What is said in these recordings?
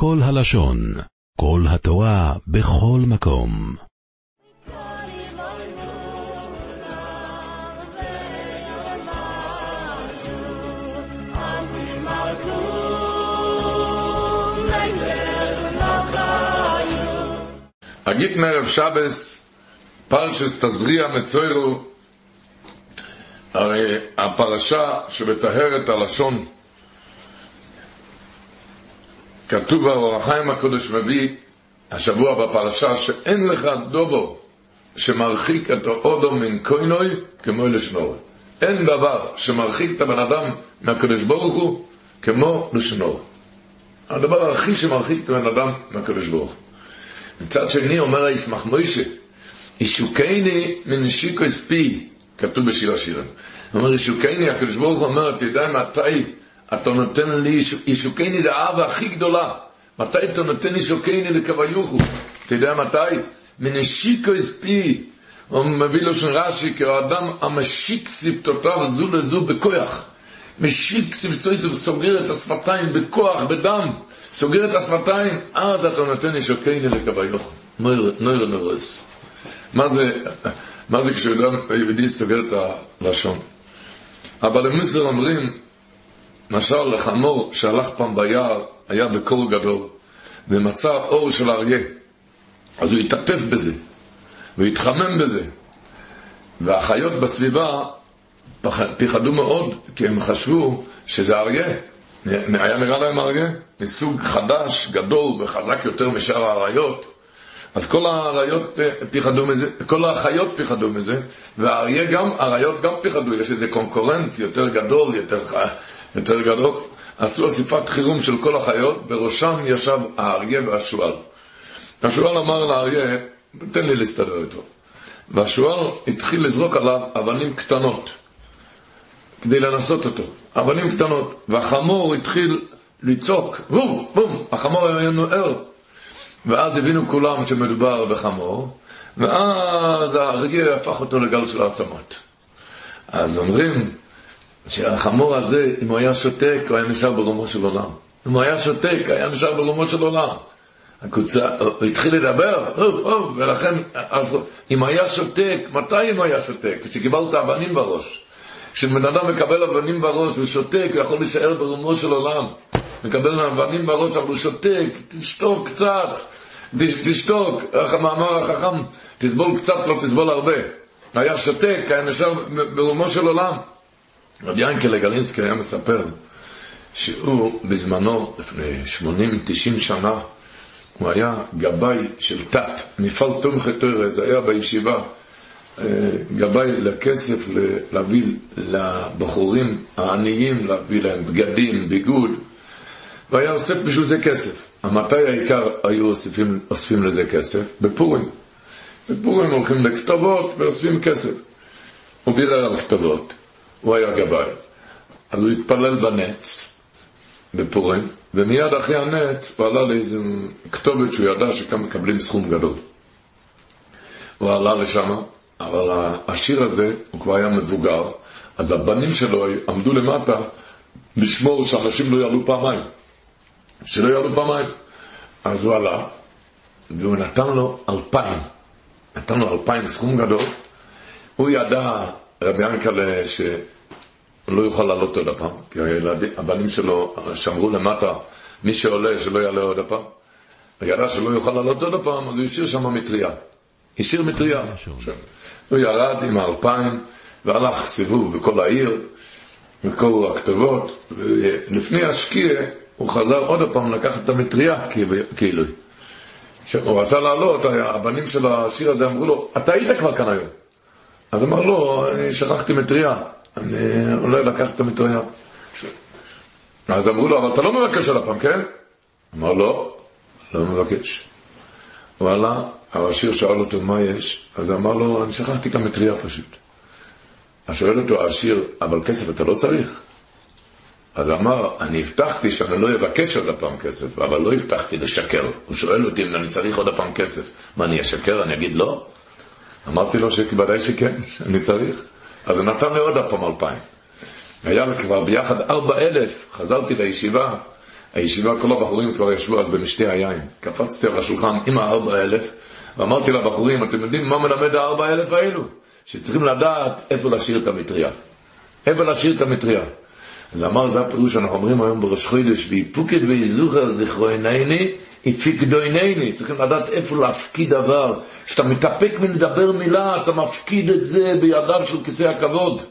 כל הלשון, כל התורה, בכל מקום. אגיד מערב שבס פרשס תזריע מצוירו, הרי הפרשה שמטהרת הלשון. כתוב באור החיים הקודש מביא השבוע בפרשה שאין לך דובו שמרחיק את האודו מן קוינוי כמו לשנור. אין דבר שמרחיק את הבן אדם מהקודש ברוך הוא כמו לשנור. הדבר הכי שמרחיק את הבן אדם מהקודש ברוך הוא. מצד שני אומר הישמח מוישה, ישוקייני מנשיקו אספי, כתוב בשיר השירים. אומר ישוקייני, הקדוש ברוך הוא אומר, אתה יודע מתי אתה נותן לי, ישוקייני זה האהבה הכי גדולה, מתי אתה נותן ישוקייני לקוויוחו, אתה יודע מתי? מנשיקו אספי, הוא מביא לו שנרשי, כי האדם המשיק סבתותיו זו לזו בכוח, משיק סבתותיו סוגר את השפתיים בכוח, בדם, סוגר את השפתיים, אז אתה נותן ישוקייני לקוויוחו, נויר נורס. מה זה כשהיהודי סוגר את הלשון? אבל המוסר אומרים, משל לחמור שהלך פעם ביער, היה בקור גדול, ומצא אור של אריה, אז הוא התעטף בזה, והתחמם בזה, והחיות בסביבה פחדו מאוד, כי הם חשבו שזה אריה, היה נראה להם אריה, מסוג חדש, גדול וחזק יותר משאר האריות, אז כל החיות פיחדו מזה, והאריה גם, האריות גם פיחדו, יש איזה קונקורנט יותר גדול, יותר גדול. עשו אסיפת חירום של כל החיות, בראשם ישב האריה והשואל. השואל אמר לאריה, תן לי להסתדר איתו. והשואל התחיל לזרוק עליו אבנים קטנות, כדי לנסות אותו. אבנים קטנות, והחמור התחיל לצעוק, בום, בום, החמור היה נוער. ואז הבינו כולם שמדובר בחמור, ואז האריה הפך אותו לגל של העצמות. אז אומרים שהחמור הזה, אם הוא היה שותק, הוא היה נשאר ברומו של עולם. אם הוא היה שותק, היה נשאר ברומו של עולם. הוא התחיל לדבר, ולכן, אם היה שותק, מתי אם היה שותק? כשקיבלת אבנים בראש. כשבן אדם מקבל אבנים בראש ושותק, הוא יכול להישאר ברומו של עולם. מקבל מהבנים בראש, אבל הוא שותק, תשתוק קצת, תשתוק, מאמר החכם, תסבול קצת, לא תסבול הרבה. היה שותק, היה נשאר ברומו של עולם. רבי יאנקל גלינסקי היה מספר שהוא בזמנו, לפני 80-90 שנה, הוא היה גבאי של תת, מפעל תומכי תורה, זה היה בישיבה, גבאי לכסף, להביא לבחורים העניים, להביא להם בגדים, ביגוד, והיה אוסף בשביל זה כסף. מתי העיקר היו אוספים לזה כסף? בפורים. בפורים הולכים לכתובות ואוספים כסף. הוא בירר על כתובות, הוא היה גבאי. אז הוא התפלל בנץ, בפורים, ומיד אחרי הנץ הוא עלה לאיזו כתובת שהוא ידע שכאן מקבלים סכום גדול. הוא עלה לשם, אבל השיר הזה הוא כבר היה מבוגר, אז הבנים שלו עמדו למטה לשמור שאנשים לא יעלו פעמיים. שלא יעלו פעמיים. אז הוא עלה, והוא נתן לו 2,000. נתן לו 2,000, סכום גדול. הוא ידע, רבי ינקל, שלא יוכל לעלות עוד הפעם, כי הבנים שלו שמרו למטה, מי שעולה שלא יעלה עוד הפעם. הוא ידע שלא יוכל לעלות עוד הפעם, אז הוא השאיר שם מטריה. השאיר מטריה. הוא ירד עם 2,000, והלך סיבוב בכל העיר, בכל הכתובות, ולפני השקיעה, הוא חזר עוד הפעם לקח את המטריה כאילו. כשהוא רצה לעלות, הבנים של השיר הזה אמרו לו, אתה היית כבר כאן היום. אז אמר לו, אני שכחתי מטריה, אני אולי לקחת את המטריה. אז אמרו לו, אבל אתה לא מבקש על הפעם, כן? אמר לו, לא מבקש. הוא עלה, השיר שאל אותו מה יש, אז אמר לו, אני שכחתי כאן מטריה פשוט. אז שואל אותו השיר, אבל כסף אתה לא צריך. אז אמר, אני הבטחתי שאני לא אבקש עוד הפעם כסף, אבל לא הבטחתי לשקר. הוא שואל אותי אם אני צריך עוד הפעם כסף. מה, אני אשקר? אני אגיד לא? אמרתי לו שבדי שכן, אני צריך. אז נתן לי עוד הפעם 2,000. היה כבר ביחד 4,000, חזרתי לישיבה, הישיבה, כל הבחורים כבר ישבו אז במשתי היין. קפצתי על השולחן עם 4,000, ואמרתי לבחורים, אתם יודעים מה מלמד 4,000 האלו? שצריכים לדעת איפה להשאיר את המטריה. איפה להשאיר את המטריה. אז אמר, זה הפירוש שאנחנו אומרים היום בראש חודש, ויפוקד ויזוכר זכרונני, יפקדונני. צריכים לדעת איפה להפקיד דבר. כשאתה מתאפק מלדבר מילה, אתה מפקיד את זה בידיו של כיסא הכבוד.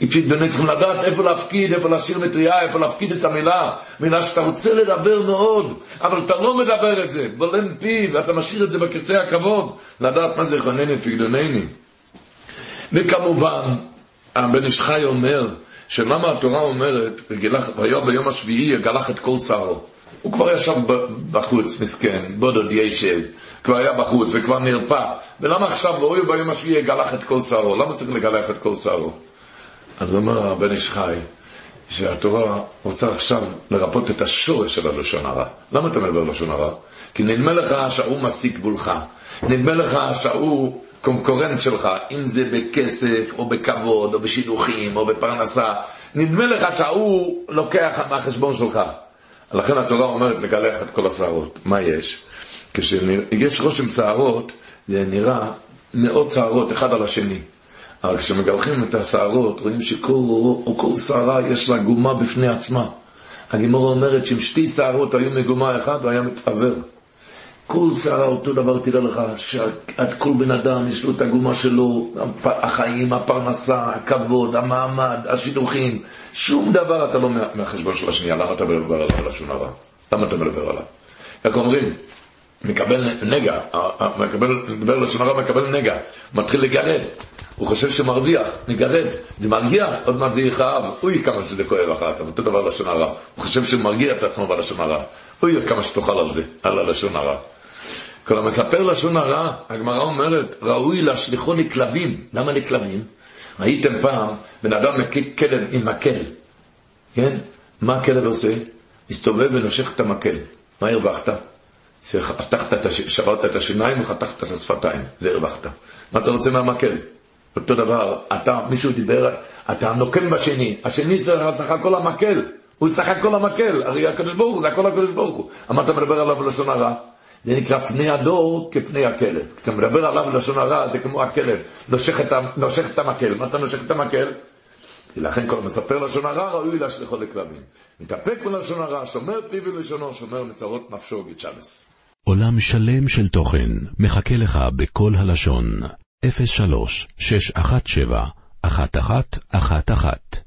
יפקדונני, צריכים לדעת איפה להפקיד, איפה להשאיר מטריה, איפה להפקיד את המילה. מילה שאתה רוצה לדבר מאוד, אבל אתה לא מדבר את זה. בולם פי, ואתה משאיר את זה בכיסא הכבוד. לדעת מה זה זכרונני, יפקדונני. וכמובן, הבן איש חי אומר, שלמה התורה אומרת, ביום השביעי יגלח את כל שערו. הוא כבר ישב בחוץ, מסכן, בודד ישב, כבר היה בחוץ וכבר נרפא. ולמה עכשיו לא יהיו ביום השביעי יגלח את כל שערו? למה צריך לגלח את כל שערו? אז אומר הבן איש חי, שהתורה רוצה עכשיו לרפות את השורש של הלשון הרע. למה אתה מדבר לשון הרע? כי נדמה לך שהאו מסיק בולך. נדמה לך שהאו קונקורנט שלך, אם זה בכסף, או בכבוד, או בשידוכים, או בפרנסה, נדמה לך שההוא לוקח מהחשבון שלך. לכן התורה אומרת לגלח את כל השערות. מה יש? כשיש רושם שערות, זה נראה מאות שערות אחד על השני. אבל כשמגלחים את השערות, רואים שכל שערה יש לה גומה בפני עצמה. הגמרא אומרת שאם שתי שערות היו מגומה אחד, הוא היה מתעוור. כל שערה אותו דבר, תדע לך שעד כל בן אדם יש לו את הגומה שלו, החיים, הפרנסה, הכבוד, המעמד, השידוכים, שום דבר אתה לא מהחשבון של השנייה. למה אתה מדבר עליו לשון הרע? למה אתה מדבר עליו? איך אומרים? מקבל נגע, מדבר לשון הרע מקבל נגע, מתחיל לגרד, הוא חושב שמרוויח, נגרד, זה מרגיע, עוד מעט זה יכאב, אוי כמה שזה כואב אחר כך, אותו דבר לשון הרע, הוא חושב שמרגיע את עצמו בלשון הרע, אוי כמה שתוכל על זה, על הלשון הרע. כל המספר לשון הרע, הגמרא אומרת, ראוי להשליחו לכלבים. למה לכלבים? ראיתם פעם, בן אדם מקיק כלב עם מקל. כן? מה הכלב עושה? מסתובב ונושך את המקל. מה הרווחת? שברת את השיניים וחתכת את השפתיים. זה הרווחת. מה אתה רוצה מהמקל? אותו דבר, אתה, מישהו דיבר, אתה נוקם בשני. השני שחק כל המקל. הוא שחק כל המקל. הרי הקדוש ברוך הוא, זה הכל הקדוש ברוך הוא. מה אתה מדבר עליו לשון הרע? זה נקרא פני הדור כפני הכלב. כשאתה מדבר עליו לשון הרע, זה כמו הכלב. נושך את המקל. מה אתה נושך את המקל? לכן כל מספר לשון הרע, ראוי להשליחו לכלבים. מתאפק בלשון הרע, שומר פיו ולשונו, שומר מצרות נפשו וגידשנס. עולם שלם של תוכן מחכה לך בכל הלשון. 03-617-1111